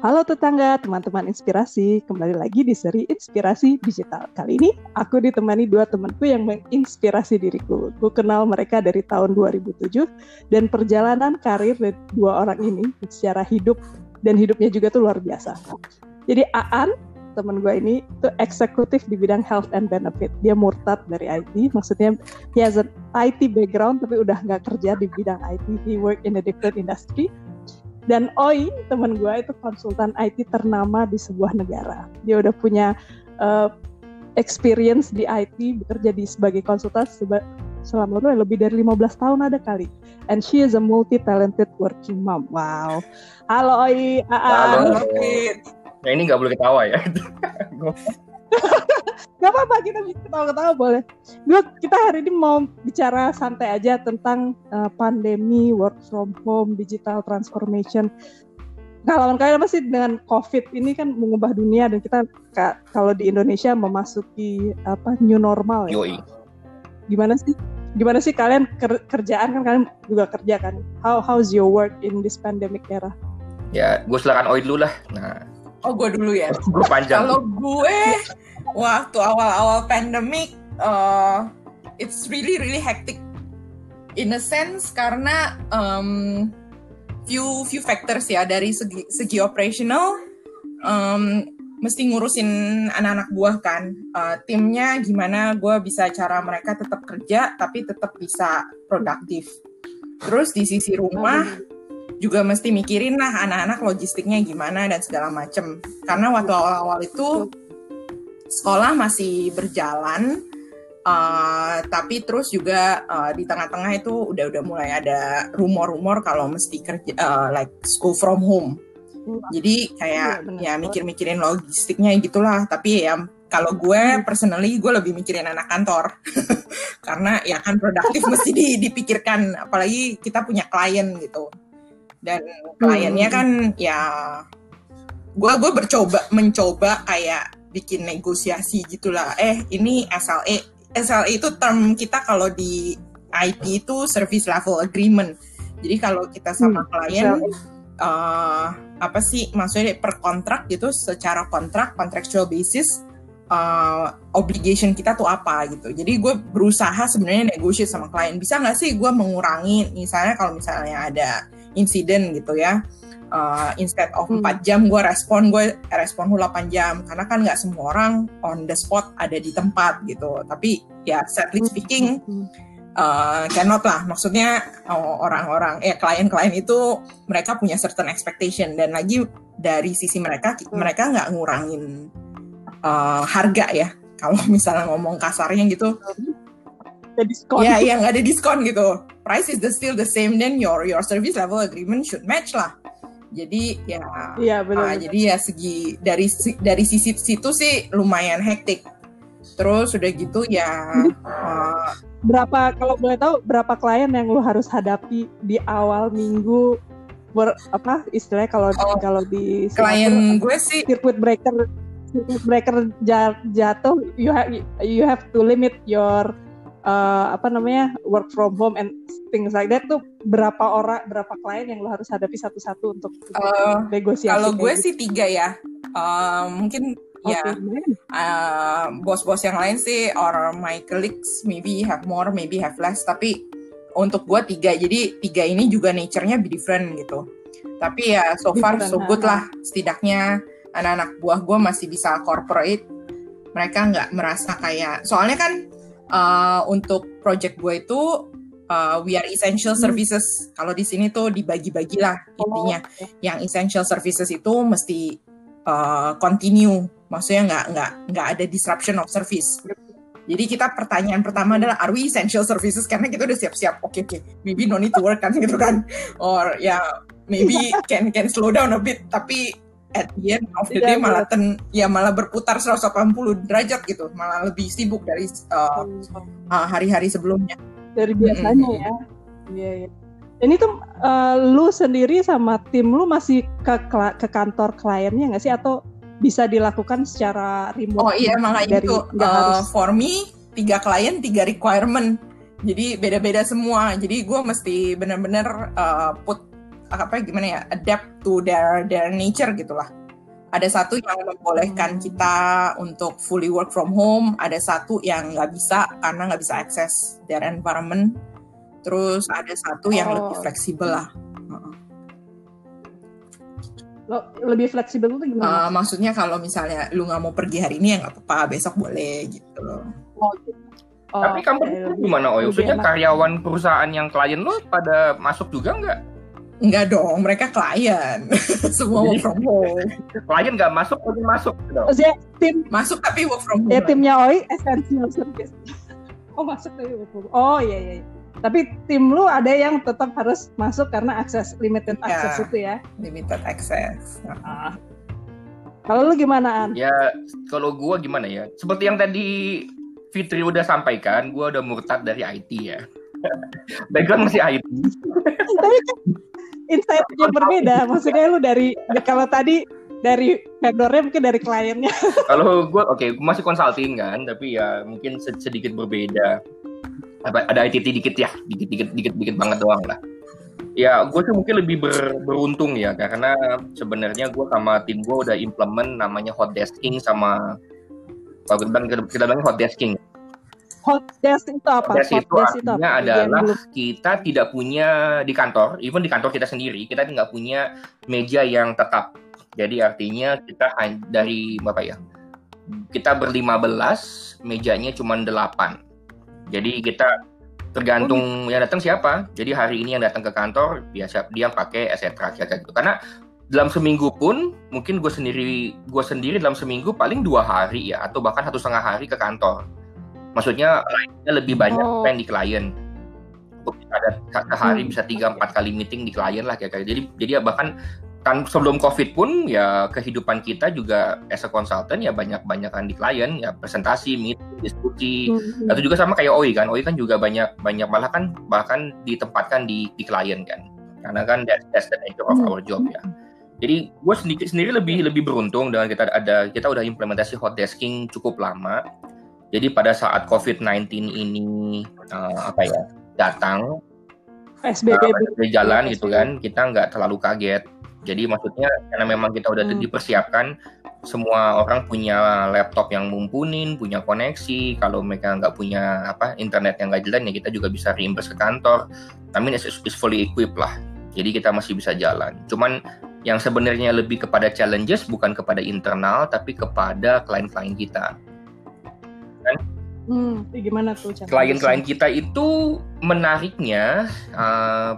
Halo tetangga, teman-teman inspirasi, kembali lagi di seri Inspirasi Digital. Kali ini aku ditemani dua temanku yang menginspirasi diriku. Gue kenal mereka dari tahun 2007 dan perjalanan karir dari dua orang ini secara hidup dan hidupnya juga tuh luar biasa. Jadi Aan, teman gue ini tuh eksekutif di bidang health and benefit. Dia murtad dari IT, maksudnya he has an IT background tapi udah nggak kerja di bidang IT. He work in a different industry. Dan Oi, teman gue itu konsultan IT ternama di sebuah negara. Dia udah punya experience di IT, bekerja sebagai konsultan selama lebih dari 15 tahun ada kali. And she is a multi-talented working mom. Wow. Halo Oi, Aan. Halo. Nah, ini nggak boleh ketawa ya. Gak apa-apa, kita bisa ketawa-ketawa boleh. Kita hari ini mau bicara santai aja tentang pandemi, work from home, digital transformation. Pengalaman kalian apa sih dengan COVID ini, kan mengubah dunia, dan kita kalau di Indonesia memasuki new normal ya. Yoi. Gimana sih kalian kerjaan, kan kalian juga kerja kan? How's your work in this pandemic era? Ya, gue silakan Oi dulu lah. Nah. Oh, gue dulu ya. Kalau gue waktu awal-awal pandemic, it's really hectic in a sense karena few factors ya. Dari segi operational, mesti ngurusin anak-anak buah kan, timnya gimana gue bisa cara mereka tetap kerja tapi tetap bisa produktif. Terus di sisi rumah juga mesti mikirin lah anak-anak logistiknya gimana dan segala macem. Karena waktu awal-awal itu sekolah masih berjalan, tapi terus juga di tengah-tengah itu udah mulai ada rumor-rumor kalau mesti kerja like school from home. Jadi kayak ya mikir-mikirin logistiknya gitulah. Tapi ya kalau gue personally gue lebih mikirin anak kantor karena ya kan produktif mesti dipikirkan, apalagi kita punya klien gitu. Dan kliennya kan ya gue mencoba kayak bikin negosiasi gitulah. Ini SLA itu term kita kalau di IT itu service level agreement. Jadi kalau kita sama klien apa sih maksudnya per kontrak gitu, secara contractual basis obligation kita tuh apa gitu. Jadi gue berusaha sebenarnya negosiasi sama klien, bisa nggak sih gue mengurangi misalnya kalau misalnya ada insiden gitu ya, instead of 4 jam gue respon 8 jam, karena kan gak semua orang on the spot ada di tempat gitu. Tapi ya sadly speaking cannot lah, maksudnya orang-orang klien-klien itu mereka punya certain expectation, dan lagi dari sisi mereka gak ngurangin harga ya, kalau misalnya ngomong kasarnya gitu. Ya, yang ada diskon gitu. Price is still the same, then your service level agreement should match lah. Jadi ya, jadi ya segi dari sisi situ sih lumayan hektik. Terus udah gitu ya. Berapa klien yang lu harus hadapi di awal minggu? Istilahnya kalau di klien gue sih circuit breaker jatuh, you have to limit your work from home and things like that. Tuh berapa klien yang lo harus hadapi satu-satu untuk negosiasi? Kalau gue sih 3 ya, mungkin ya bos-bos yang lain sih or my colleagues maybe have more, maybe have less, tapi untuk gue 3. Jadi 3 ini juga nature-nya be different gitu, tapi ya so far so good lah. Setidaknya anak-anak buah gue masih bisa corporate, mereka nggak merasa kayak, soalnya kan untuk project gue itu we are essential services. Kalau di sini tuh dibagi-bagilah intinya. Yang essential services itu mesti continue, maksudnya nggak ada disruption of service. Jadi kita pertanyaan pertama adalah are we essential services, karena kita udah siap-siap. Oke, maybe no need to work kan gitu kan, or ya maybe can slow down a bit. Tapi at the end of the day malah berputar 180 derajat gitu, malah lebih sibuk dari hari-hari sebelumnya. Dari biasanya ya. Iya. Dan itu lu sendiri sama tim lu masih ke kantor kliennya nggak sih, atau bisa dilakukan secara remote? Oh iya, makanya itu for me 3 klien 3 requirement. Jadi beda-beda semua. Jadi gue mesti benar-benar put apa gimana ya, adapt to their nature gitulah. Ada satu yang membolehkan kita untuk fully work from home, ada satu yang nggak bisa karena nggak bisa akses their environment. Terus ada satu yang lebih fleksibel lah. Lebih fleksibel itu gimana? Maksudnya kalau misalnya lu nggak mau pergi hari ini ya nggak apa-apa, besok boleh gitu. Tapi kamu gimana, Oyo? Maksudnya karyawan perusahaan yang klien lu pada masuk juga nggak? Enggak dong, mereka klien. Semua work from home. Klien enggak masuk, tapi masuk. Ya, tim masuk tapi work from home. Ya, timnya Oi essential service. Oh, masuk tapi work from home. Oh, iya. Tapi tim lu ada yang tetap harus masuk karena akses limited access itu ya. Limited access. Nah. Kalau lu gimana, An? Ya, kalau gua gimana ya? Seperti yang tadi Fitri udah sampaikan, gua udah murtad dari IT ya. Background masih IT. Tapi insight-nya berbeda, maksudnya lu dari, kalau tadi dari vendor-nya mungkin dari kliennya. Kalau gue, oke, masih consulting kan, tapi ya mungkin sedikit berbeda. Ada IT dikit ya, dikit banget doang lah. Ya, gue tuh mungkin lebih beruntung ya, karena sebenarnya gue sama tim gue udah implement namanya hot desking sama, kalau kita bilang hot desking. Hot desk itu apa? Hot desk itu artinya adalah kita tidak punya di kantor, even di kantor kita sendiri, kita tidak punya meja yang tetap. Jadi artinya kita dari apa ya? Kita ber-15, mejanya cuma 8. Jadi kita tergantung yang datang siapa. Jadi hari ini yang datang ke kantor biasa dia pakai etc. kayak gitu. Karena dalam seminggu pun mungkin gue sendiri dalam seminggu paling 2 hari ya, atau bahkan 1,5 hari ke kantor. Maksudnya lainnya lebih banyak spend di klien. Ada sehari bisa 3-4 kali meeting di klien lah kayak. Jadi bahkan sebelum Covid pun ya kehidupan kita juga as a consultant ya banyak-banyakan di klien ya, presentasi, meeting, diskusi. Atau juga sama kayak Oi kan. Oi kan juga banyak malah kan bahkan ditempatkan di klien kan. Karena kan that's the nature of our job ya. Jadi gue sendiri lebih beruntung dengan kita udah implementasi hot desking cukup lama. Jadi pada saat COVID-19 ini datang, PSBB jalan gitu kan, kita nggak terlalu kaget. Jadi maksudnya karena memang kita udah dipersiapkan, semua orang punya laptop yang mumpunin, punya koneksi. Kalau mereka nggak punya internet yang nggak jalan ya kita juga bisa reimburse ke kantor. Tapi it's fully equipped lah. Jadi kita masih bisa jalan. Cuman yang sebenarnya lebih kepada challenges bukan kepada internal, tapi kepada klien-klien kita. Kan? Gimana tuh cara klien-klien kita itu menariknya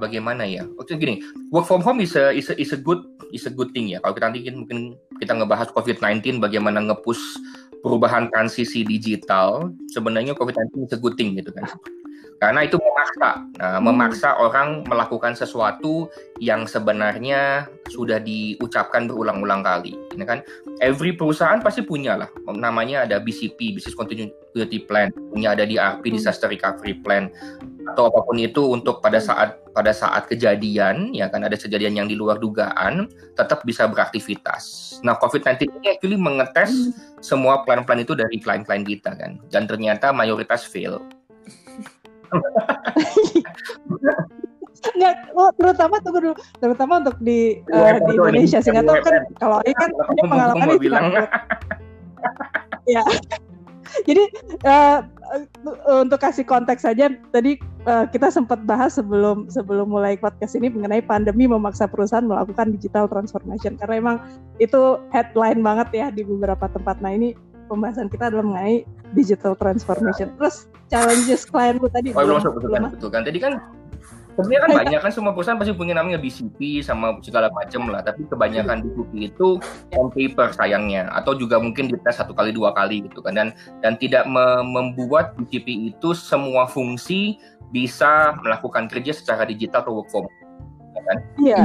bagaimana ya? Oke gini, work from home is a good thing ya. Kalau kita nanti mungkin kita ngebahas COVID-19 bagaimana nge-push perubahan transisi digital, sebenarnya COVID-19 is a good thing gitu kan. Karena itu memaksa orang melakukan sesuatu yang sebenarnya sudah diucapkan berulang-ulang kali. Ini kan every perusahaan pasti punya lah, namanya ada BCP, Business Continuity Plan, punya ada DRP, Disaster Recovery Plan, atau apapun itu untuk pada saat kejadian, ya kan ada kejadian yang di luar dugaan, tetap bisa beraktivitas. Nah, COVID-19 ini actually mengetes semua plan-plan itu dari klien-klien kita kan, dan ternyata mayoritas fail. Nggak, terutama untuk di Indonesia sih, nggak tahu kan kalau ini kan dia pengalaman itu ya. Jadi untuk kasih konteks saja, tadi kita sempat bahas sebelum mulai podcast ini mengenai pandemi memaksa perusahaan melakukan digital transformation, karena emang itu headline banget ya di beberapa tempat. Nah ini pembahasan kita adalah mengenai digital transformation. Terus challenges klien lu tadi. Oh, betul kan. Tadi kan sebenarnya kan banyak kan, semua perusahaan pasti punya namanya BCP sama segala macam lah, tapi kebanyakan BCP itu on paper sayangnya, atau juga mungkin dites 1-2 kali gitu kan, dan tidak membuat BCP itu semua fungsi bisa melakukan kerja secara digital atau work from home kan? Iya,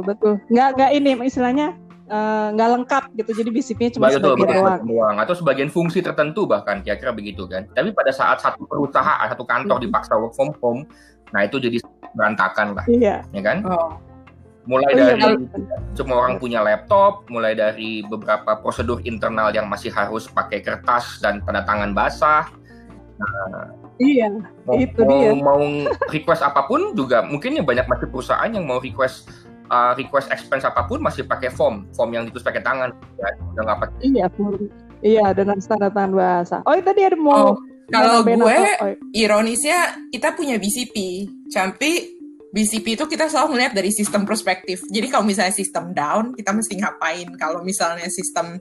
betul. Enggak ini istilahnya nggak lengkap gitu, jadi BCP-nya cuma sebagian doang atau sebagian fungsi tertentu bahkan kira-kira begitu kan. Tapi pada saat satu perusahaan, satu kantor dipaksa work from home, nah itu jadi berantakan lah, ya kan? Mulai dari semua orang punya laptop, mulai dari beberapa prosedur internal yang masih harus pakai kertas dan tanda tangan basah, Iya, itu dia. Mau request apapun juga, mungkin ya banyak masih perusahaan yang mau request request expense apapun masih pakai form yang ditulis pakai tangan, ya, udah nggak pakai. Iya, iya, dengan standar tangan bahasa. Oh, tadi ada mau. Kalau gue, ironisnya kita punya BCP, Campi. BCP itu kita selalu melihat dari sistem perspektif. Jadi kalau misalnya sistem down, kita mesti ngapain? Kalau misalnya sistem,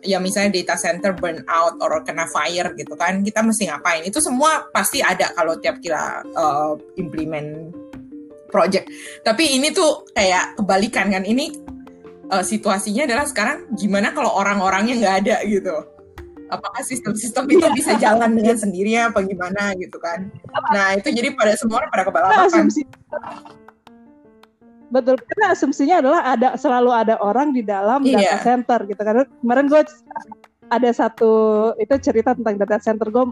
ya misalnya data center burn out atau kena fire gitu kan, kita mesti ngapain? Itu semua pasti ada kalau tiap kita implement project. Tapi ini tuh kayak kebalikan kan? Ini situasinya adalah sekarang gimana kalau orang-orangnya nggak ada gitu? Apakah sistem-sistem itu bisa jalan dengan sendirinya apa gimana gitu kan. Nah itu jadi pada semua orang pada kebalapan. Betul, karena asumsinya adalah selalu ada orang di dalam data center gitu kan. Kemarin gue ada satu itu cerita tentang data center, gue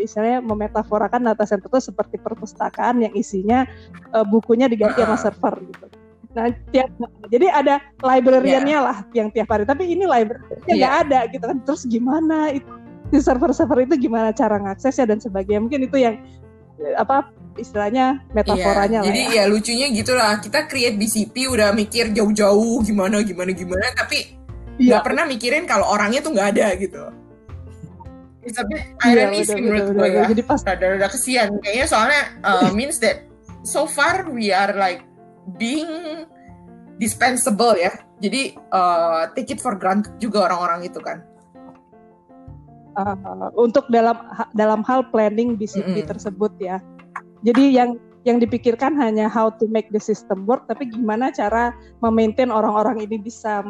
istilahnya memetaforakan data center itu seperti perpustakaan yang isinya bukunya diganti sama server gitu. Nah, jadi ada librariannya lah yang tiap hari, tapi ini librariannya nggak ada gitu kan. Terus gimana itu di server-server itu gimana cara ngaksesnya dan sebagainya, mungkin itu yang apa istilahnya metaforanya lah. Jadi ya lucunya gitulah, kita create BCP udah mikir jauh-jauh gimana tapi nggak pernah mikirin kalau orangnya tuh nggak ada gitu. Tapi ironis menurut gue ya. Jadi pas udah kesian kayaknya soalnya means that so far we are like being dispensable ya. Jadi take it for granted juga orang-orang itu kan. Untuk dalam hal planning BCP tersebut ya. Jadi yang dipikirkan hanya how to make the system work, tapi gimana cara memaintain orang-orang ini bisa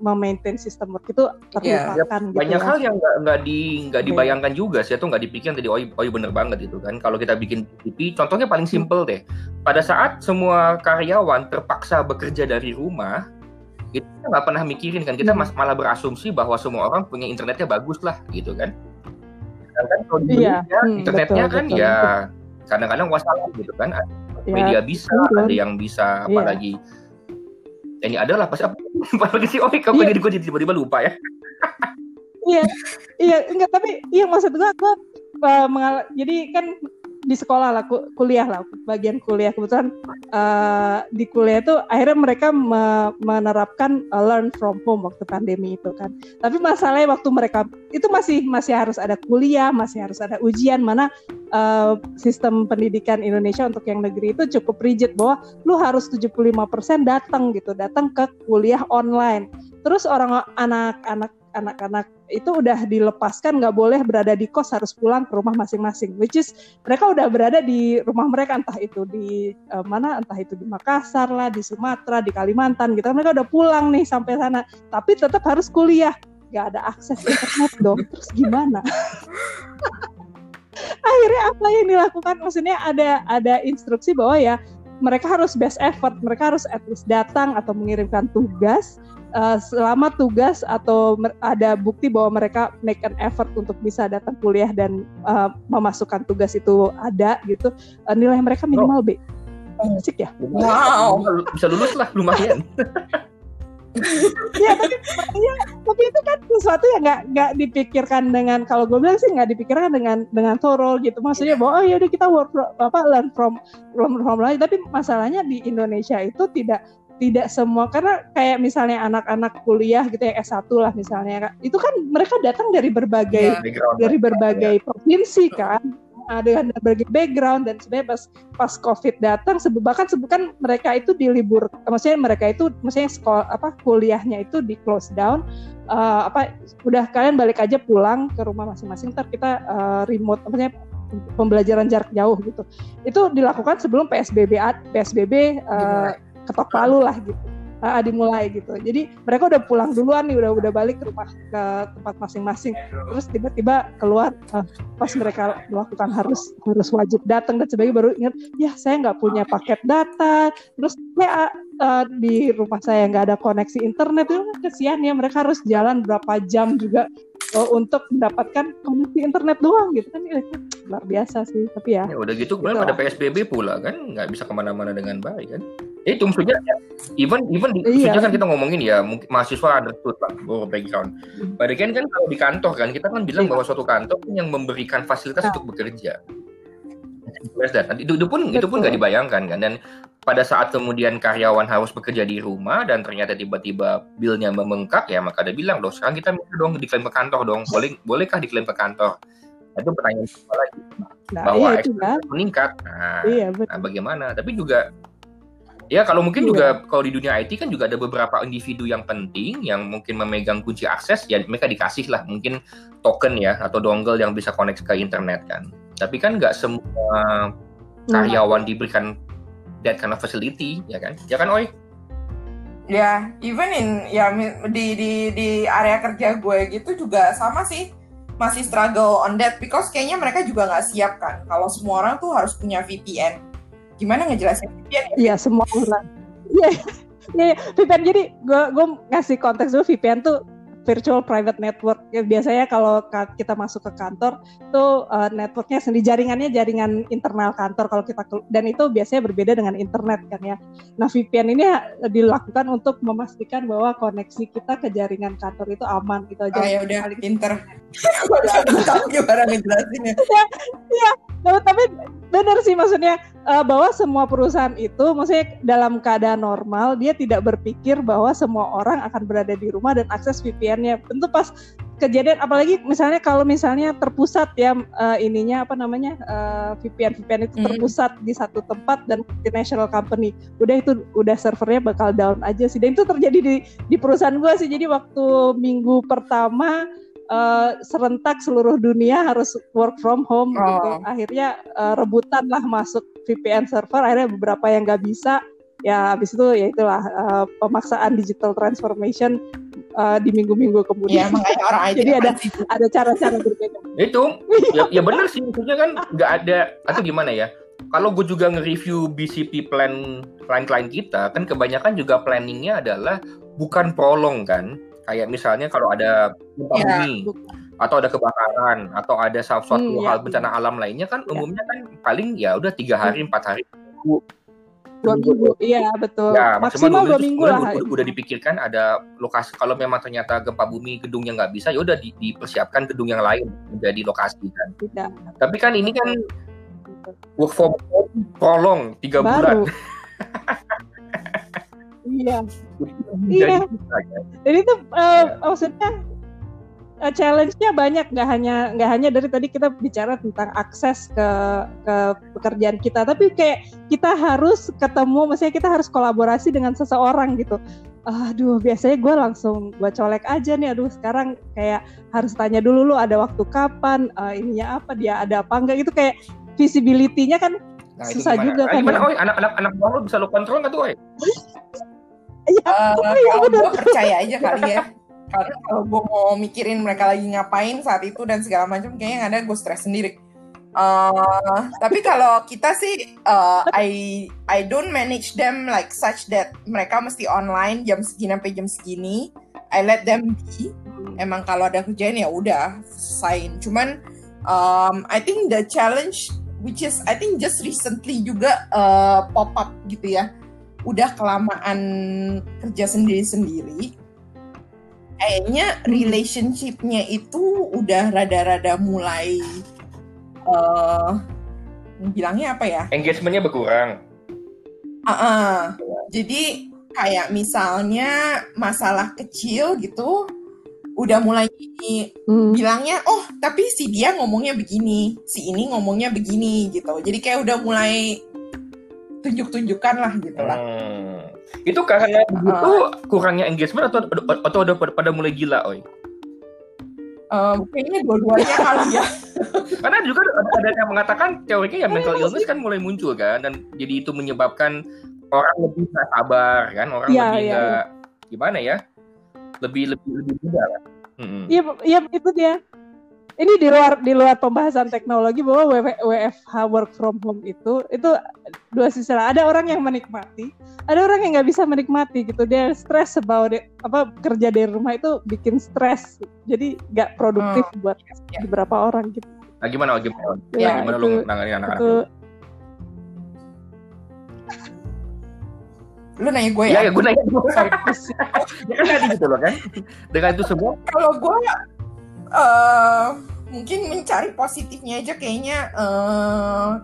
memaintain system work itu terlupakan gitu. Banyak hal yang nggak dibayangkan juga sih, atau nggak dipikirin tadi. Oh bener banget itu kan. Kalau kita bikin BCP, contohnya paling simple deh. Pada saat semua karyawan terpaksa bekerja dari rumah, itu kita nggak pernah mikirin kan. Kita malah berasumsi bahwa semua orang punya internetnya bagus lah gitu kan. Sedangkan kalau di Indonesia, internetnya betul. Ya kadang-kadang wassalam gitu kan, media bisa, ada yang bisa, apalagi ini adalah apalagi si Oi, kamu gue tiba-tiba lupa ya. Enggak, tapi maksud gue jadi kan di sekolah lah, kuliah lah, bagian kuliah kebetulan di kuliah itu akhirnya mereka menerapkan learn from home waktu pandemi itu kan. Tapi masalahnya waktu mereka itu masih harus ada kuliah, masih harus ada ujian, mana sistem pendidikan Indonesia untuk yang negeri itu cukup rigid bahwa lu harus 75% datang ke kuliah online. Terus orang anak-anak itu udah dilepaskan, nggak boleh berada di kos, harus pulang ke rumah masing-masing, which is mereka udah berada di rumah mereka, entah itu di entah itu di Makassar lah, di Sumatera, di Kalimantan gitu. Mereka udah pulang nih sampai sana, tapi tetap harus kuliah, nggak ada akses internet dong. Terus gimana? Akhirnya apa yang dilakukan? Maksudnya ada instruksi bahwa ya mereka harus best effort, mereka harus at least datang atau mengirimkan tugas. Selama tugas atau ada bukti bahwa mereka make an effort untuk bisa datang kuliah dan memasukkan tugas itu ada gitu, nilai mereka minimal B. Asik ya? Wow, bisa lulus lah lumayan. tapi itu kan sesuatu yang nggak dipikirkan dengan, kalau gue bilang sih nggak dipikirkan dengan thorough gitu, maksudnya bahwa ya udah kita learn from lagi. Tapi masalahnya di Indonesia itu tidak semua, karena kayak misalnya anak-anak kuliah gitu ya, S1 lah misalnya, itu kan mereka datang dari berbagai provinsi kan, dengan berbagai background. Dan sebenarnya pas COVID datang, bahkan mereka itu dilibur, maksudnya kuliahnya itu di close down, udah kalian balik aja pulang ke rumah masing-masing, ntar kita remote, maksudnya pembelajaran jarak jauh gitu. Itu dilakukan sebelum PSBB ketok palu lah gitu, dimulai gitu. Jadi mereka udah pulang duluan nih, udah balik ke rumah, ke tempat masing-masing. Terus tiba-tiba keluar pas mereka melakukan harus wajib datang dan sebagainya, baru ingat ya saya nggak punya paket data, terus saya di rumah saya nggak ada koneksi internet. Itu kesian ya, mereka harus jalan berapa jam juga untuk mendapatkan koneksi internet doang gitu kan. Luar biasa sih, tapi ya udah gitu kemudian ada PSBB pula kan, nggak bisa kemana-mana dengan baik kan. Itu maksudnya even di maksudnya kan kita ngomongin ya mahasiswa understood lah background. Pada kan kalau di kantor kan kita kan bilang bahwa suatu kantor yang memberikan fasilitas untuk bekerja. Itu pun nggak dibayangkan kan, dan pada saat kemudian karyawan harus bekerja di rumah dan ternyata tiba-tiba bilnya membengkak, ya maka dia bilang dong sekarang kita minta dong diklaim ke kantor dong, bolehkah diklaim ke kantor? Nah, itu pertanyaan apa lagi, bahwa ekspor meningkat, nah bagaimana? Tapi juga ya kalau mungkin juga kalau di dunia IT kan juga ada beberapa individu yang penting yang mungkin memegang kunci akses, ya mereka dikasih lah mungkin token ya atau dongle yang bisa connect ke internet kan. Tapi kan nggak semua karyawan diberikan that kind of facility, ya kan? Ya kan, Oi? Ya, even in ya di area kerja gue gitu juga sama sih, masih struggle on that because kayaknya mereka juga nggak siap kan kalau semua orang tuh harus punya VPN. Gimana ngejelasin VPN? Iya, semua orang. Iya. VPN, jadi gue ngasih konteks dulu, VPN tuh virtual private network. Ya, biasanya kalau kita masuk ke kantor tuh networknya sendiri, jaringannya jaringan internal kantor kalau kita, dan itu biasanya berbeda dengan internet kan ya. Nah, VPN ini dilakukan untuk memastikan bahwa koneksi kita ke jaringan kantor itu aman gitu aja. Ya udah, pinter. Gue udah tahu gimana ngejelasinnya. Iya. Nah, tapi benar sih maksudnya bahwa semua perusahaan itu maksudnya dalam keadaan normal dia tidak berpikir bahwa semua orang akan berada di rumah dan akses VPN-nya. Tentu pas kejadian, apalagi misalnya kalau misalnya terpusat ya VPN itu terpusat di satu tempat dan multinational company, udah servernya bakal down aja sih. Dan itu terjadi di perusahaan gue sih. Jadi waktu minggu pertama serentak seluruh dunia harus work from home gitu. Akhirnya rebutan lah masuk VPN server, akhirnya beberapa yang gak bisa, ya habis itu ya itulah pemaksaan digital transformation di minggu-minggu kemudian. Ya, orang jadi ada cara-cara berbeda. Itu ya benar sih, maksudnya kan gak ada atau gimana ya. Kalau gue juga nge-review BCP plan klien-klien kita kan kebanyakan juga planningnya adalah bukan prolong kan. Kayak misalnya kalau ada gempa bumi atau ada kebakaran atau ada suatu hal bencana alam lainnya kan umumnya kan paling ya udah 3 hari 4 hari 2 minggu. Iya betul ya, maksimal 2 minggu lah. Udah dipikirkan ada lokasi, kalau memang ternyata gempa bumi gedungnya nggak bisa ya udah dipersiapkan gedung yang lain menjadi lokasi kan. Tapi kan ini kan work from home prolong 3 bulan. Iya. Jadi itu maksudnya challenge-nya banyak, nggak hanya dari tadi kita bicara tentang akses ke pekerjaan kita, tapi kayak kita harus ketemu, maksudnya kita harus kolaborasi dengan seseorang gitu. Aduh, biasanya gue colek aja nih. Aduh, sekarang kayak harus tanya dulu, lu ada waktu kapan, ininya apa, dia ada apa enggak gitu, kayak visibility-nya kan. Nah, susah juga kan. Gimana, Oi? Anak-anak lu bisa lu kontrol nggak tuh, Oi? Kalau gue percaya aja kali ya. Kalau gue mau mikirin mereka lagi ngapain saat itu dan segala macam, kayaknya yang ada gue stres sendiri. Tapi kalau kita sih, I don't manage them like such that mereka mesti online jam segini sampai jam segini. I let them be. Emang kalau ada kerjaan ya udah selesaiin. Cuman I think the challenge which is I think just recently juga pop up gitu ya. Udah kelamaan kerja sendiri-sendiri, kayaknya relationship-nya itu udah rada-rada mulai bilangnya apa ya? Engagement-nya berkurang. Jadi kayak misalnya masalah kecil gitu, udah mulai bilangnya, oh tapi si dia ngomongnya begini, si ini ngomongnya begini gitu. Jadi kayak udah mulai tunjuk-tunjukkan lah gitu lah. Itu karena itu kurangnya engagement atau udah pada mulai gila, Oi? Kayaknya dua-duanya kali ya. Karena juga ada yang mengatakan teorinya ya mental illness kan mulai muncul kan, dan jadi itu menyebabkan orang lebih nggak sabar kan, orang lebih nggak gimana ya, lebih mudah kan. Iya itu dia. Ini di luar pembahasan teknologi bahwa WFH work from home itu dua sisi lah. Ada orang yang menikmati, ada orang yang nggak bisa menikmati gitu. Dia stres about it, kerja dari rumah itu bikin stres. Jadi nggak produktif buat beberapa orang gitu. Nah, gimana? Ya, gimana lu menangani anak-anak? Lu nanya gue ya? Iya, gue nanya gue. Dia kan gitu loh kan? Dengan itu semua? Kalau gue mungkin mencari positifnya aja kayaknya.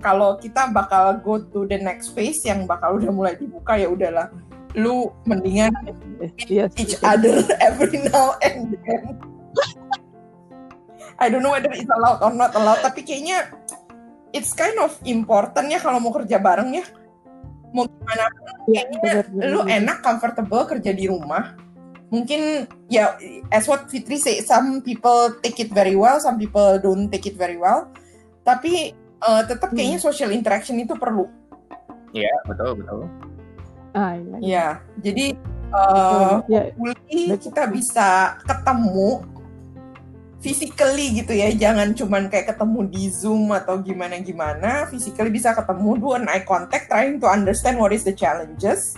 Kalau kita bakal go to the next phase yang bakal udah mulai dibuka, ya udahlah. Lu mendingan each other every now and then. I don't know whether it's allowed or not allowed, tapi kayaknya it's kind of important ya kalau mau kerja bareng ya. Mau gimana pun, kayaknya lu enak, comfortable kerja di rumah. Mungkin ya, as what Fitri say, some people take it very well, some people don't take it very well. Tapi tetap kayaknya social interaction itu perlu. Iya, yeah, betul. Ah, iya. Yeah, jadi kita bisa ketemu physically gitu ya, jangan cuman kayak ketemu di Zoom atau gimana-gimana, physically bisa ketemu, do an eye contact, trying to understand what is the challenges.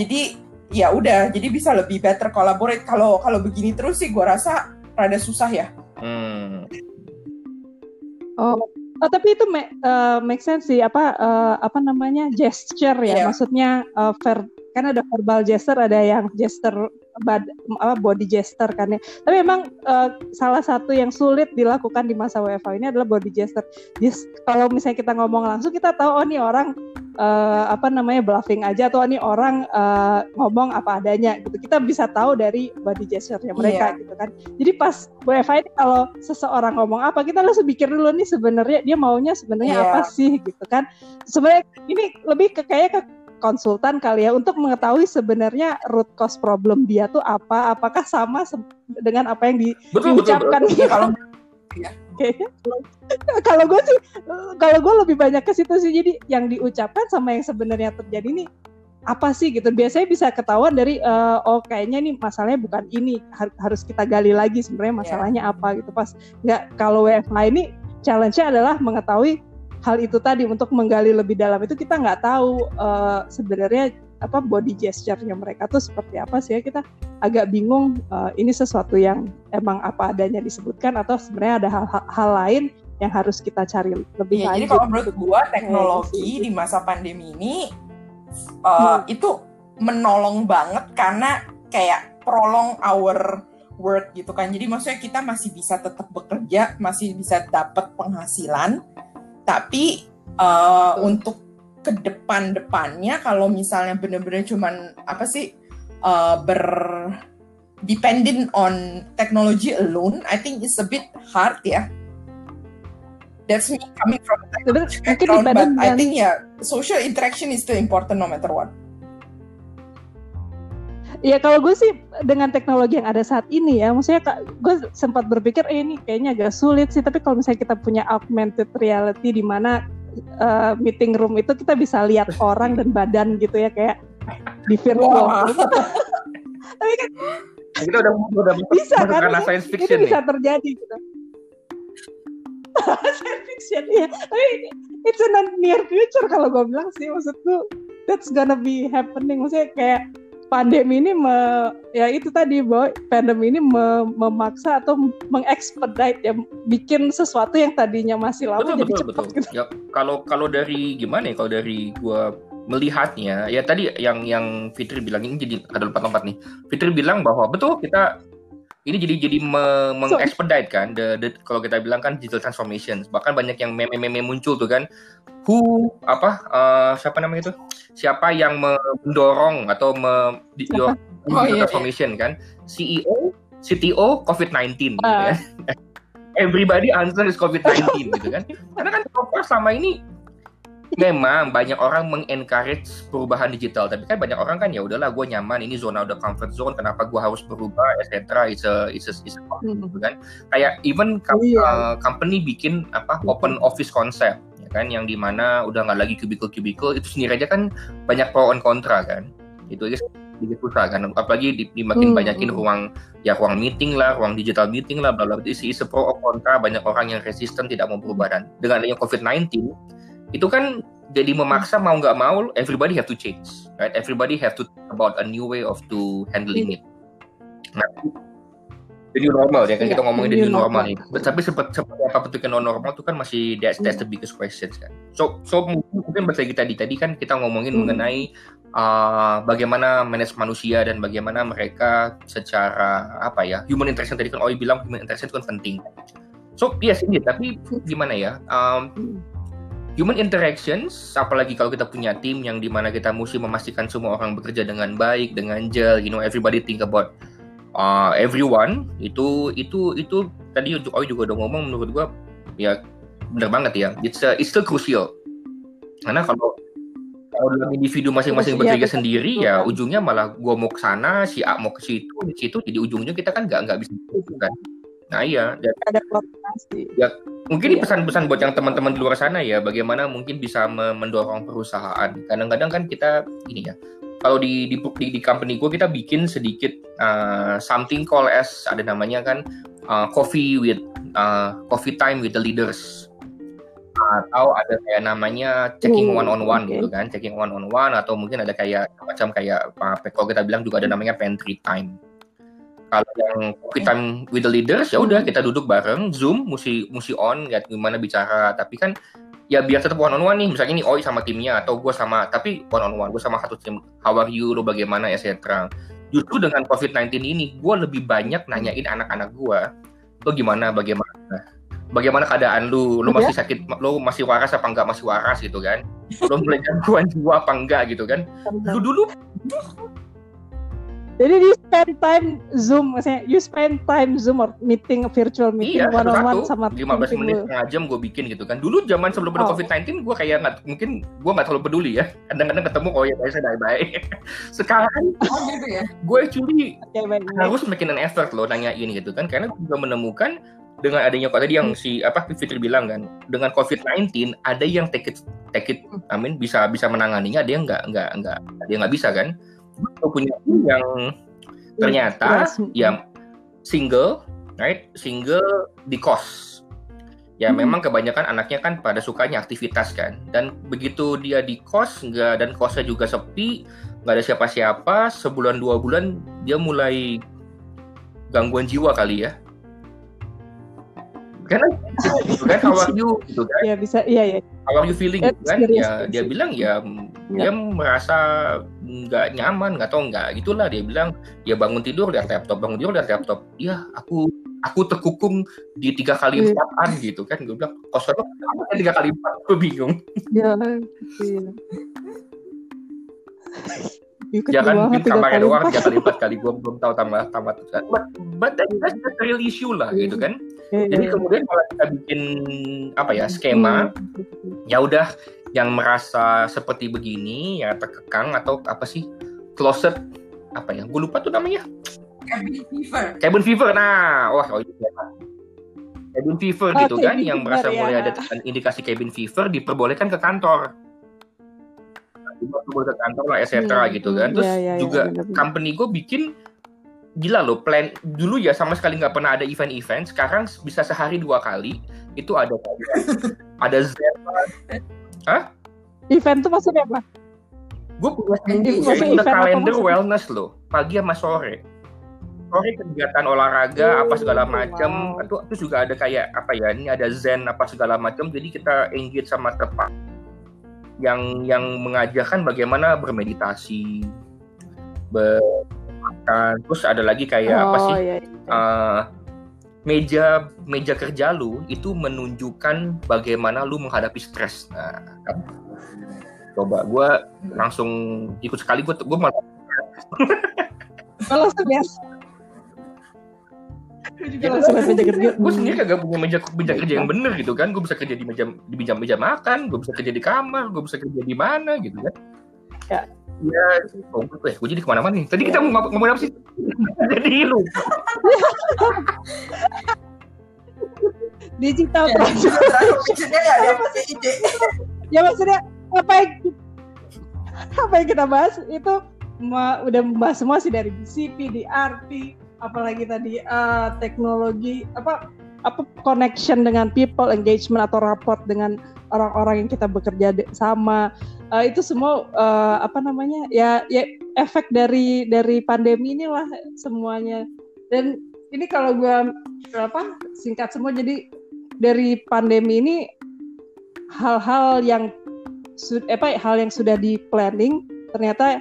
Jadi ya udah, jadi bisa lebih better collaborate. Kalau begini terus sih gue rasa rada susah ya. Tapi itu make sense sih, apa namanya gesture ya, yeah. Maksudnya kan ada verbal gesture, ada yang gesture body gesture kan ya. Tapi memang salah satu yang sulit dilakukan di masa WFH ini adalah body gesture. Kalau misalnya kita ngomong langsung, kita tahu oh ini orang bluffing aja, atau ini orang ngomong apa adanya gitu. Kita bisa tahu dari body gesture-nya mereka, yeah. Gitu kan. Jadi pas WFH ini kalau seseorang ngomong apa, kita langsung pikir dulu nih sebenarnya dia maunya yeah. Apa sih gitu kan. Sebenarnya ini lebih kayak konsultan kali ya, untuk mengetahui sebenarnya root cause problem dia tuh apa, apakah sama dengan apa yang diucapkan gitu. Kalau gue lebih banyak ke situ sih, jadi yang diucapkan sama yang sebenarnya terjadi ini apa sih gitu. Biasanya bisa ketahuan dari kayaknya nih masalahnya bukan ini, harus kita gali lagi sebenarnya masalahnya apa gitu. Pas nggak, kalau WFH ini challenge-nya adalah mengetahui hal itu tadi, untuk menggali lebih dalam itu kita nggak tahu sebenarnya apa body gesture-nya mereka tuh seperti apa sih ya. Kita agak bingung ini sesuatu yang emang apa adanya disebutkan, atau sebenarnya ada hal lain yang harus kita cari lebih lanjut. Jadi kalau menurut gua teknologi di masa pandemi ini itu menolong banget, karena kayak prolong our work gitu kan. Jadi maksudnya kita masih bisa tetap bekerja, masih bisa dapat penghasilan. Tapi untuk ke depan-depannya, kalau misalnya benar-benar cuman dependent on technology alone, I think it's a bit hard ya. That's me coming from technology background, but I think social interaction is still important no matter what. Ya kalau gue sih dengan teknologi yang ada saat ini ya, maksudnya gue sempat berpikir ini kayaknya agak sulit sih. Tapi kalau misalnya kita punya augmented reality di mana meeting room itu kita bisa lihat orang dan badan gitu ya, kayak di virtual. Tapi kan kita udah bisa kan, science fiction itu bisa terjadi gitu. Science fiction ya, tapi it's in the near future kalau gue bilang sih, maksudku that's gonna be happening. Maksudnya kayak pandemi ini memaksa atau mengekspedite ya, bikin sesuatu yang tadinya masih lama jadi cepat gitu. Ya, kalau dari gimana ya, kalau dari gua melihatnya ya tadi yang Fitri bilang ini jadi ada lompat-lompat nih. Fitri bilang bahwa betul kita ini jadi mengekspedite kan the kalau kita bilang kan digital transformation. Bahkan banyak yang meme-meme muncul tuh kan. Siapa yang mendorong atau transformation kan? CEO, CTO, COVID-19 gitu kan. Everybody answer is COVID-19 gitu kan. Karena kan selama ini memang banyak orang mengencourage perubahan digital, tapi kan banyak orang kan ya udahlah gue nyaman, ini zona udah comfort zone, kenapa gue harus berubah, etc. It's a gitu kan. Kayak even company bikin open office concept kan, yang di mana udah nggak lagi cubicle itu sendiri aja kan banyak pro and kontra kan. Itu aja sedikit susah kan, apalagi dimakin banyakin ruang meeting lah, ruang digital meeting lah, bla bla. Itu isi pro and kontra, banyak orang yang resisten tidak mau berubah, dan dengan adanya COVID-19 itu kan jadi memaksa mau nggak mau everybody have to change, right? Everybody have to think about a new way of to handling it. Nah, The new normal ya kan, kita ngomongin the new normal nih. Tapi seperti apa bentuknya non normal itu kan masih that's the biggest question kan. So mungkin bahasa kita tadi kan kita ngomongin mengenai bagaimana manage manusia dan bagaimana mereka secara apa ya, human interaction tadi kan Oi bilang human interaction itu kan penting. So yes ini, tapi gimana ya? Human interactions, apalagi kalau kita punya tim yang dimana kita mesti memastikan semua orang bekerja dengan baik, dengan gel, you know, everybody think about everyone, itu tadi Oi juga udah ngomong, menurut gua ya benar banget ya, it's still crucial. Karena kalau dalam individu masing-masing bekerja sendiri ya ujungnya malah gua mau ke sana, si A mau ke situ, jadi ujungnya kita kan nggak bisa gitu kan. Nah iya, ada koordinasi. Ya, mungkin pesan-pesan buat yang teman-teman di luar sana ya, bagaimana mungkin bisa mendorong perusahaan. Kadang-kadang kan kita gini ya, kalau di company gue kita bikin sedikit something call as ada namanya kan coffee time with the leaders, atau ada kayak namanya checking one on one gitu kan, checking one on one, atau mungkin ada kayak macam kayak kalau kita bilang juga ada namanya pantry time. Kalau yang coffee time with the leaders, ya udah kita duduk bareng, Zoom, mesti on, lihat gimana bicara. Tapi kan ya biar tetap one on one nih. Misalnya ini Oi sama timnya, atau gue sama, tapi one on one, gue sama satu tim. How are you, lo bagaimana, etc. Justru dengan COVID-19 ini, gue lebih banyak nanyain anak-anak gue, lo gimana, bagaimana keadaan lu, lo masih sakit, lo masih waras apa enggak masih waras gitu kan? Lo mulai gangguan jiwa apa enggak gitu kan? Dulu. Jadi you spend time Zoom or meeting, virtual meeting, one-on-one sama tim. 15 menit setengah jam gue bikin gitu kan. Dulu zaman sebelum ada COVID-19 gue kayak gue nggak terlalu peduli ya. Kadang-kadang ketemu saya bye-bye. Sekarang gitu ya. Gue actually harus makin an effort loh nanyain gitu kan. Karena gue juga menemukan dengan adanya tadi yang si Fitri bilang kan, dengan COVID-19 ada yang take it, bisa menanganinya, ada yang nggak, ada yang nggak bisa kan. Gue punya yang ternyata yang single, right? Single di kos. Ya memang kebanyakan anaknya kan pada sukanya aktivitas kan. Dan begitu dia di kos, dan kosnya juga sepi, nggak ada siapa-siapa. Sebulan 2 bulan dia mulai gangguan jiwa kali ya. Karena kan how are you gitu kan? Ya bisa, iya. How are you feeling gitu kan? Ya dia bilang dia merasa nggak nyaman, nggak tahu nggak gitulah. Dia bilang dia bangun tidur lihat laptop. Ya aku terkukung di 3 kali 4an gitu kan. Gue bilang kosong apa 3 kali 4? Gue bingung. Iya. Jangan bikin kamarnya doang 3 kali 4 kali. Gue belum tahu tambah. But that's the real issue lah gitu kan. Jadi kemudian kalau kita bikin skema, ya udah yang merasa seperti begini ya terkekang atau closet gue lupa tuh namanya. Cabin fever. Nah, cabin fever gitu kan, yang merasa mulai ada indikasi cabin fever diperbolehkan ke kantor. Diperbolehkan ke kantor lah, etc gitu kan. Terus juga company gue bikin gila loh, plan dulu ya sama sekali nggak pernah ada event-event, sekarang bisa sehari 2 kali, itu ada Zeta. Event tuh maksudnya apa? Gue punya kalender wellness loh, pagi sama sore kegiatan olahraga apa segala macam. Terus juga ada kayak ini ada zen apa segala macam. Jadi kita engage sama tepat yang mengajarkan bagaimana bermeditasi, terus ada lagi kayak meja kerja lu itu menunjukkan bagaimana lu menghadapi stres. Nah, coba gue langsung ikut sekali, gue malah langsung biasa. Gue sendiri kagak punya meja kerja yang bener gitu kan. Gue bisa kerja di meja makan, gue bisa kerja di kamar, gue bisa kerja di mana gitu kan. Ya. Ya, gue jadi kemana-mana nih. Tadi kita mau ngomongin apa sih? Jadi lu digital transformation. Ya maksudnya apa yang kita bahas itu udah membahas semua sih, dari BCP, DRP, apalagi tadi teknologi, connection dengan people, engagement atau rapport dengan orang-orang yang kita bekerja sama. Itu semua efek dari pandemi inilah semuanya. Dan Ini kalau gue singkat semua, jadi dari pandemi ini hal yang sudah di planning ternyata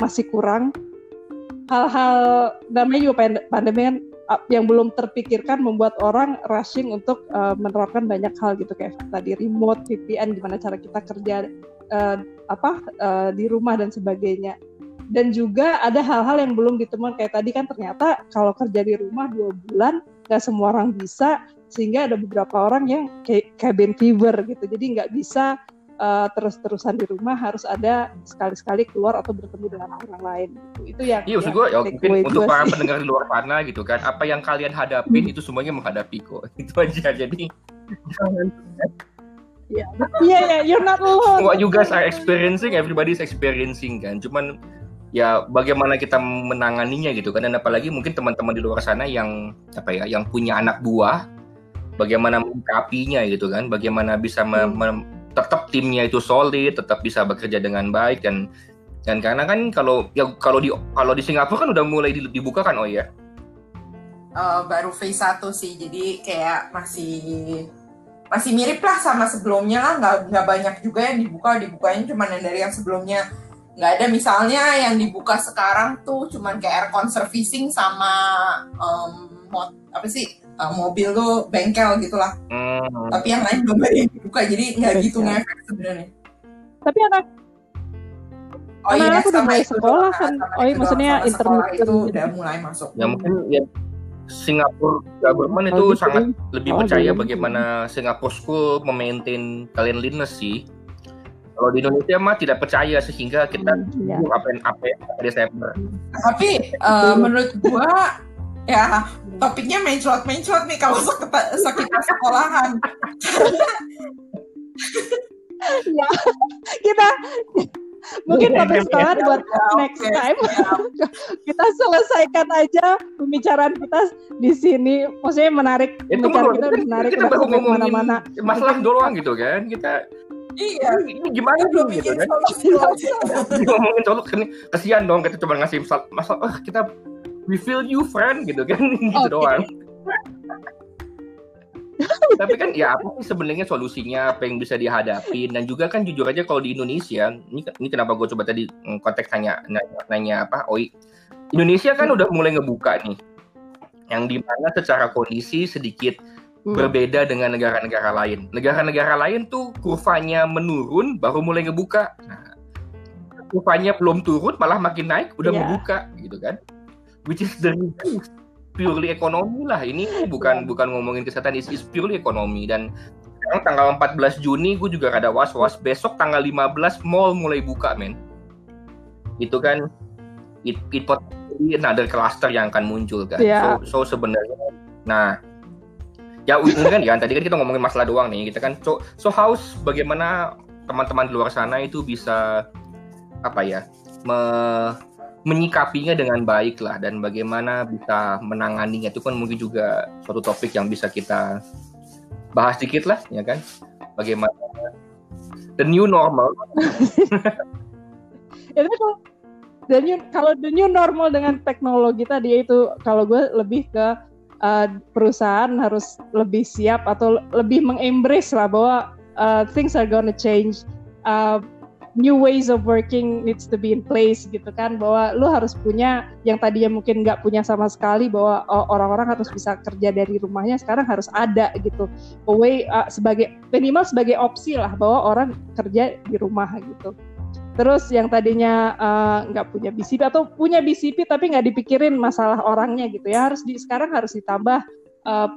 masih kurang. Hal-hal namanya juga pandemi kan yang belum terpikirkan membuat orang rushing untuk menerapkan banyak hal gitu, kayak tadi remote, VPN, gimana cara kita kerja di rumah dan sebagainya. Dan juga ada hal-hal yang belum ditemukan, kayak tadi kan ternyata kalau kerja di rumah 2 bulan nggak semua orang bisa, sehingga ada beberapa orang yang cabin fever gitu, jadi nggak bisa terus-terusan di rumah, harus ada sekali-sekali keluar atau bertemu dengan orang lain gitu. Itu yang maksud gue, mungkin untuk para pendengar di luar sana gitu kan, apa yang kalian hadapin itu semuanya menghadapi kok, itu aja. Jadi yeah, you're not alone. Semua juga are experiencing, everybody's experiencing kan, cuman ya bagaimana kita menanganinya gitu kan. Dan apalagi mungkin teman-teman di luar sana yang yang punya anak buah, bagaimana mengkapinya gitu kan, bagaimana bisa tetap timnya itu solid, tetap bisa bekerja dengan baik. Dan karena kan kalau di Singapura kan udah mulai dibuka kan, baru phase 1 sih, jadi kayak masih mirip lah sama sebelumnya lah, nggak banyak juga yang dibukanya cuma dari yang sebelumnya nggak ada. Misalnya yang dibuka sekarang tuh cuman kayak air conservicing sama mobil tuh bengkel gitulah, tapi yang lain belum ada yang dibuka, jadi nggak gitu ngefek sebenarnya. Tapi anak aku udah mulai sekolah kan, maksudnya internet itu udah mulai masuk. Ya mungkin ya Singapura government itu sangat lebih percaya bagaimana Singapura school memaintain cleanliness sih. Kalau di Indonesia mah tidak percaya, sehingga kita apa Desember. Tapi menurut gua ya topiknya menclot nih kalau sekitar sekolahan. Ya kita mungkin topik sekolahan buat next time. Kita selesaikan aja pembicaraan kita di sini. Maksudnya menarik, pembicaraan kita udah menarik. Kita baru ngomongin masalah doang gitu kan, kita. Iya, ini gimana dong gitu kan? Ngomongin colok kan, kasihan dong kita cuma ngasih masalah. Kita refill you friend gitu kan, gitu doang. Tapi kan ya apa sih sebenarnya solusinya, apa yang bisa dihadapi? Dan juga kan jujur aja kalau di Indonesia, ini kenapa gue coba tadi konteks nanya Indonesia kan udah mulai ngebuka nih, yang dimana secara kondisi sedikit berbeda dengan negara-negara lain. Negara-negara lain tuh kurvanya menurun baru mulai ngebuka. Nah, kurvanya belum turun malah makin naik udah ngebuka gitu kan. Which is the purely ekonomi lah. Ini bukan ngomongin kesehatan, is purely ekonomi. Dan sekarang tanggal 14 Juni gue juga rada was-was. Besok tanggal 15 mall mulai buka, men. Itu kan it potentially another cluster yang akan muncul kan. Yeah. So sebenarnya ya udah kan ya, tadi kan kita ngomongin masalah doang nih, kita kan so house, bagaimana teman-teman di luar sana itu bisa menyikapinya dengan baik lah, dan bagaimana bisa menanganinya itu kan mungkin juga suatu topik yang bisa kita bahas dikit lah ya kan, bagaimana the new normal. Itu kalau the new normal dengan teknologi tadi itu, kalau gue lebih ke perusahaan harus lebih siap atau lebih mengembrace lah bahwa things are gonna change, new ways of working needs to be in place gitu kan, bahwa lu harus punya yang tadinya mungkin nggak punya sama sekali, bahwa orang-orang harus bisa kerja dari rumahnya, sekarang harus ada gitu sebagai opsi lah bahwa orang kerja di rumah gitu. Terus yang tadinya nggak punya BCP atau punya BCP tapi nggak dipikirin masalah orangnya gitu ya, sekarang harus ditambah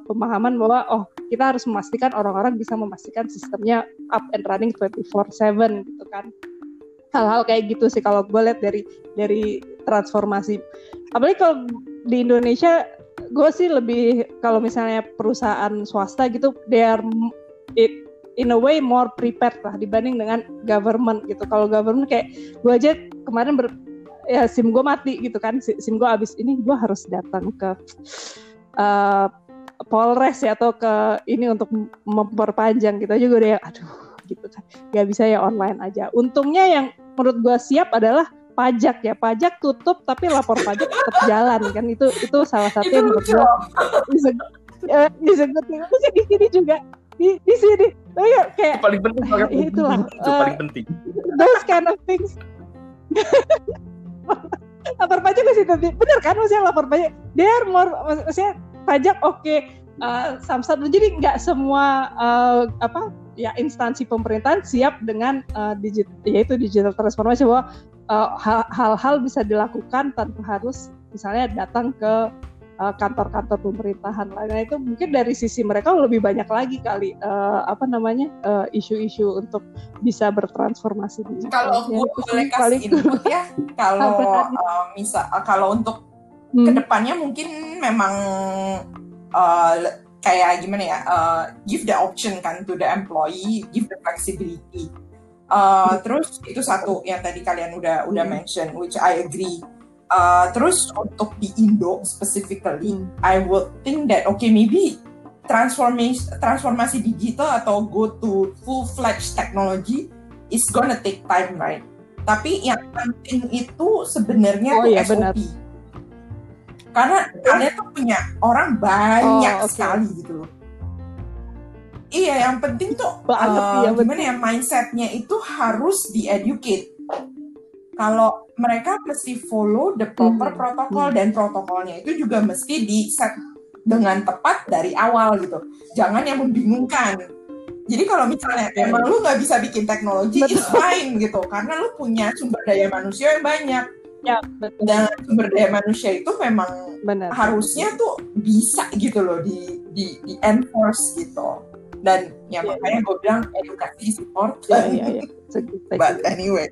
pemahaman bahwa kita harus memastikan orang-orang bisa memastikan sistemnya up and running 24/7 gitu kan. Hal-hal kayak gitu sih kalau gue lihat dari transformasi. Apalagi kalau di Indonesia, gue sih lebih kalau misalnya perusahaan swasta gitu, in a way more prepared lah dibanding dengan government gitu. Kalau government kayak gue aja kemarin SIM gue mati gitu kan, SIM gue abis ini gue harus datang ke Polres ya, atau ke ini untuk memperpanjang gitu aja gue udah gitu kan, nggak bisa ya online aja. Untungnya yang menurut gue siap adalah pajak ya, pajak tutup tapi lapor pajak tetap jalan kan, itu salah satu yang menurut gue disebut di sini juga di sini, oh ya kayak paling penting itulah itu paling penting those kind of things. Lapor pajak masih penting, benar kan, maksudnya lapor pajak there more, maksudnya pajak oke okay. Samsat, jadi nggak semua instansi pemerintahan siap dengan digital transformasi, bahwa hal-hal bisa dilakukan tanpa harus misalnya datang ke kantor-kantor pemerintahan. Nah itu mungkin dari sisi mereka lebih banyak lagi kali isu-isu untuk bisa bertransformasi digital. Kalau gue boleh kasih input ya, kalau untuk kedepannya mungkin memang kayak gimana ya, give the option kan to the employee, give the flexibility. Terus itu satu yang tadi kalian udah mention, which I agree. Terus untuk di Indo specifically, I would think that okay maybe transformasi digital atau go to full-fledged technology is gonna take time, right? Tapi yang penting itu sebenarnya SOP. Benar. Karena kalian tuh punya orang banyak sekali gitu loh. Iya, yang penting tuh mindsetnya itu harus di-educate. Kalau mereka mesti follow the proper protokol, dan protokolnya itu juga mesti di-set dengan tepat dari awal gitu. Jangan yang membingungkan. Jadi kalau misalnya emang lu nggak bisa bikin teknologi, it's fine gitu. Karena lu punya sumber daya manusia yang banyak. Ya, betul. Dan sumber daya manusia itu memang harusnya tuh bisa gitu loh di enforce gitu. Dan ya makanya gue bilang edukasi is important. Ya. But anyway.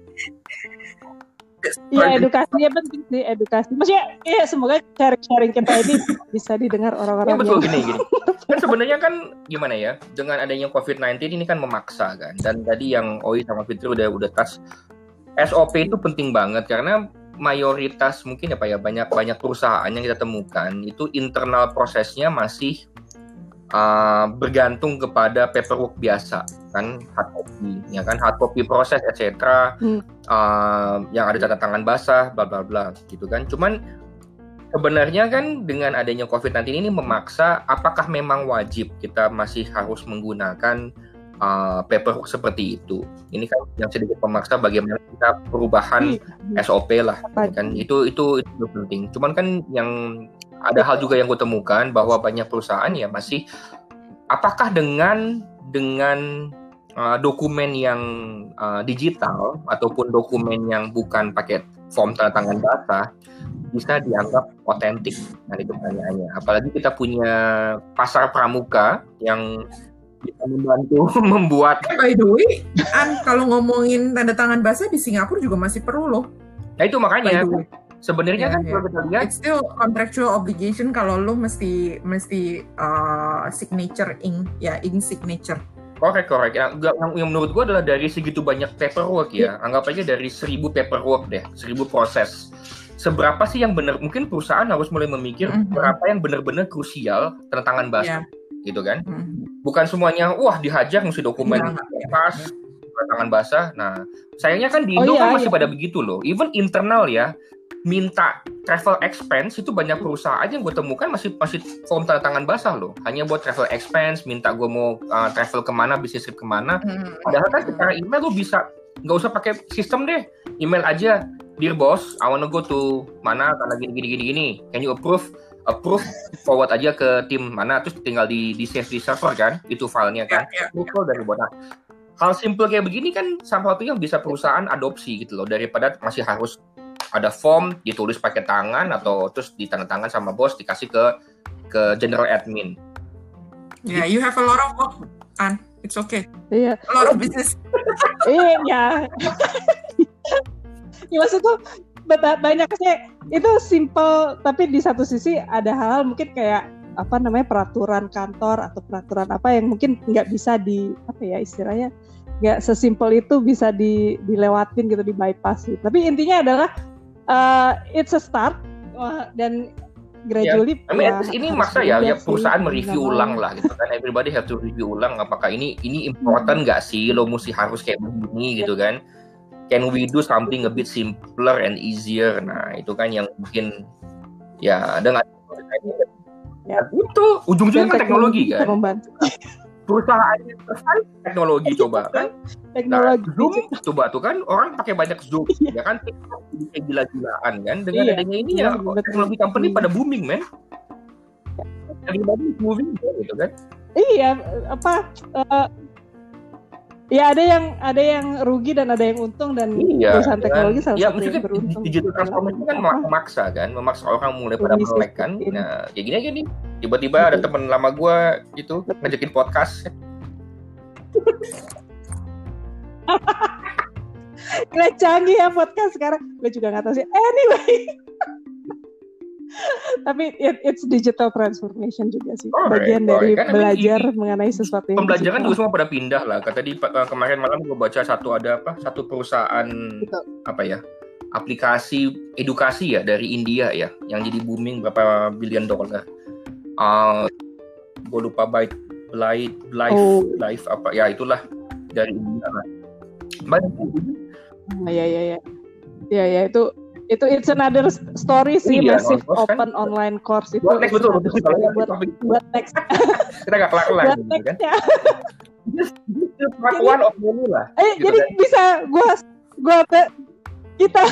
Iya, edukasinya penting sih, edukasi. Maksudnya semoga sharing kita ini bisa didengar orang-orang. Ya betul, gini. Kan sebenarnya kan gimana ya, dengan adanya COVID-19 ini kan memaksa kan. Dan tadi yang Oi sama Fitri udah tas SOP itu penting banget karena mayoritas mungkin banyak perusahaan yang kita temukan itu internal prosesnya masih bergantung kepada paperwork biasa kan, hard copy ya kan, hard copy proses etc, yang ada tanda tangan basah bla bla bla gitu kan. Cuman sebenarnya kan dengan adanya COVID-19 ini memaksa, apakah memang wajib kita masih harus menggunakan paperwork seperti itu? Ini kan yang sedikit memaksa bagaimana kita perubahan SOP lah kan, itu penting. Cuman kan yang ada hal juga yang gue temukan bahwa banyak perusahaan ya masih, apakah dengan dokumen yang digital ataupun dokumen yang bukan pakai form tanda tangan basah bisa dianggap otentik? Nah itu pertanyaannya, apalagi kita punya pasar pramuka yang bisa membantu membuat. By the way, kalau ngomongin tanda tangan basah di Singapura juga masih perlu loh. Nah itu makanya sebenarnya kalau kita lihat it's still contractual obligation, kalau lo mesti signature ink signature. Korek. Yang menurut gue adalah dari segitu banyak paperwork ya, anggap aja dari 1,000 paperwork deh, 1,000 proses. Seberapa sih yang benar? Mungkin perusahaan harus mulai memikir berapa yang benar-benar krusial tanda tangan basah. Gitu kan, bukan semuanya dihajar mesti dokumen tangan basah. Nah sayangnya kan di Indo kan masih pada begitu loh, even internal ya, minta travel expense itu banyak perusahaan yang gue temukan masih form tanda tangan basah loh, hanya buat travel expense, minta gue mau travel kemana, bisnis trip kemana, padahal kan secara email lo bisa, nggak usah pakai sistem deh, email aja, dear boss I wanna go to mana karena gini, can you approve, forward aja ke tim mana, terus tinggal di save di server kan, itu filenya kan, muncul dari botak. Hal simple kayak begini kan salah satu yang bisa perusahaan adopsi gitu loh, daripada masih harus ada form ditulis pakai tangan atau terus ditandatangan sama bos dikasih ke general admin. Yeah, you have a lot of work, An. It's okay. Yeah. A lot of business. Iya. Ya maksud tuh banyaknya itu simple, tapi di satu sisi ada hal mungkin kayak peraturan kantor atau peraturan apa yang mungkin nggak bisa istilahnya nggak sesimpel itu bisa dilewatin gitu, dibypass gitu. Tapi intinya adalah it's a start dan gradually. Ini maksa ya perusahaan mereview ulang lah gitu kan. Everybody have to review ulang apakah ini important nggak sih, lo mesti harus kayak begini gitu kan. can we do something a bit simpler and easier? Nah, itu kan yang mungkin ya ada nggak? Ya, itu ujung-ujungnya kan teknologi kan. Membantu. Perusahaan tertarik teknologi coba kan. Teknologi. Nah, Zoom coba tuh kan orang pakai banyak Zoom ya kan, kayak gila-gilaan kan dengan adanya ini ya teknologi company pada booming men. Dari tadi booming gitu kan. Iya, ya ada yang rugi dan ada yang untung dan perusahaan teknologi salah satu yang beruntung. Digital transformation kan memaksa orang mulai pada melek kan. Nah, kayak gini aja nih. Tiba-tiba ada teman lama gue gitu ngajakin podcast. Keren canggih ya podcast sekarang. Gue juga nggak tahu sih. Anyway, tapi it's digital transformation juga sih. Bagian dari belajar mengenai sesuatu yang pembelajaran digital. Juga semua pada pindah lah. Tadi kemarin malam gue baca satu perusahaan aplikasi edukasi ya dari India ya yang jadi booming berapa billion dollar. Gue lupa itulah dari India lah. Ya itu it's another story sih, massive open kan? Online course itu buat next kita nggak kelar kan just part one of many lah gitu, jadi kan? Bisa gua kita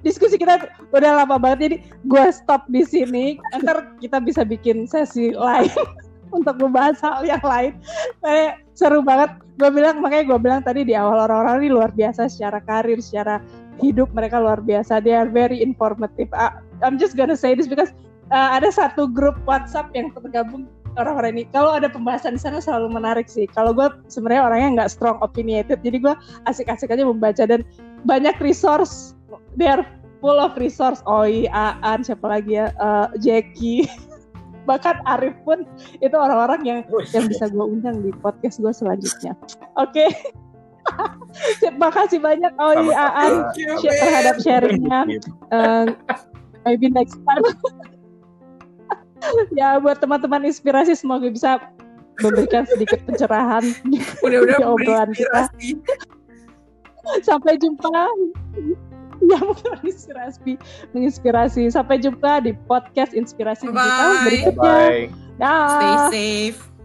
diskusi kita udah lama banget, jadi gua stop di sini. Ntar kita bisa bikin sesi lain untuk membahas hal yang lain. Kayak seru banget. Gue bilang tadi di awal, orang-orang ini luar biasa secara karir, secara hidup mereka luar biasa. They are very informative. I'm just gonna say this because ada satu grup WhatsApp yang tergabung orang-orang ini. Kalau ada pembahasan di sana selalu menarik sih. Kalau gue sebenarnya orangnya nggak strong opinionated, jadi gue asik-asik aja membaca dan banyak resource. They are full of resource. Oi, Aan, siapa lagi ya? Jackie. Bahkan Arif pun itu orang-orang yang bisa gue undang di podcast gue selanjutnya. Oke. Terima kasih banyak Oi, Aan terhadap sharingnya. Maybe next time. Ya, buat teman-teman inspirasi semoga bisa memberikan sedikit pencerahan di obrolan kita. Sampai jumpa. Yang menginspirasi. Sampai jumpa di podcast Inspirasi Digital berikutnya. Bye. Stay safe.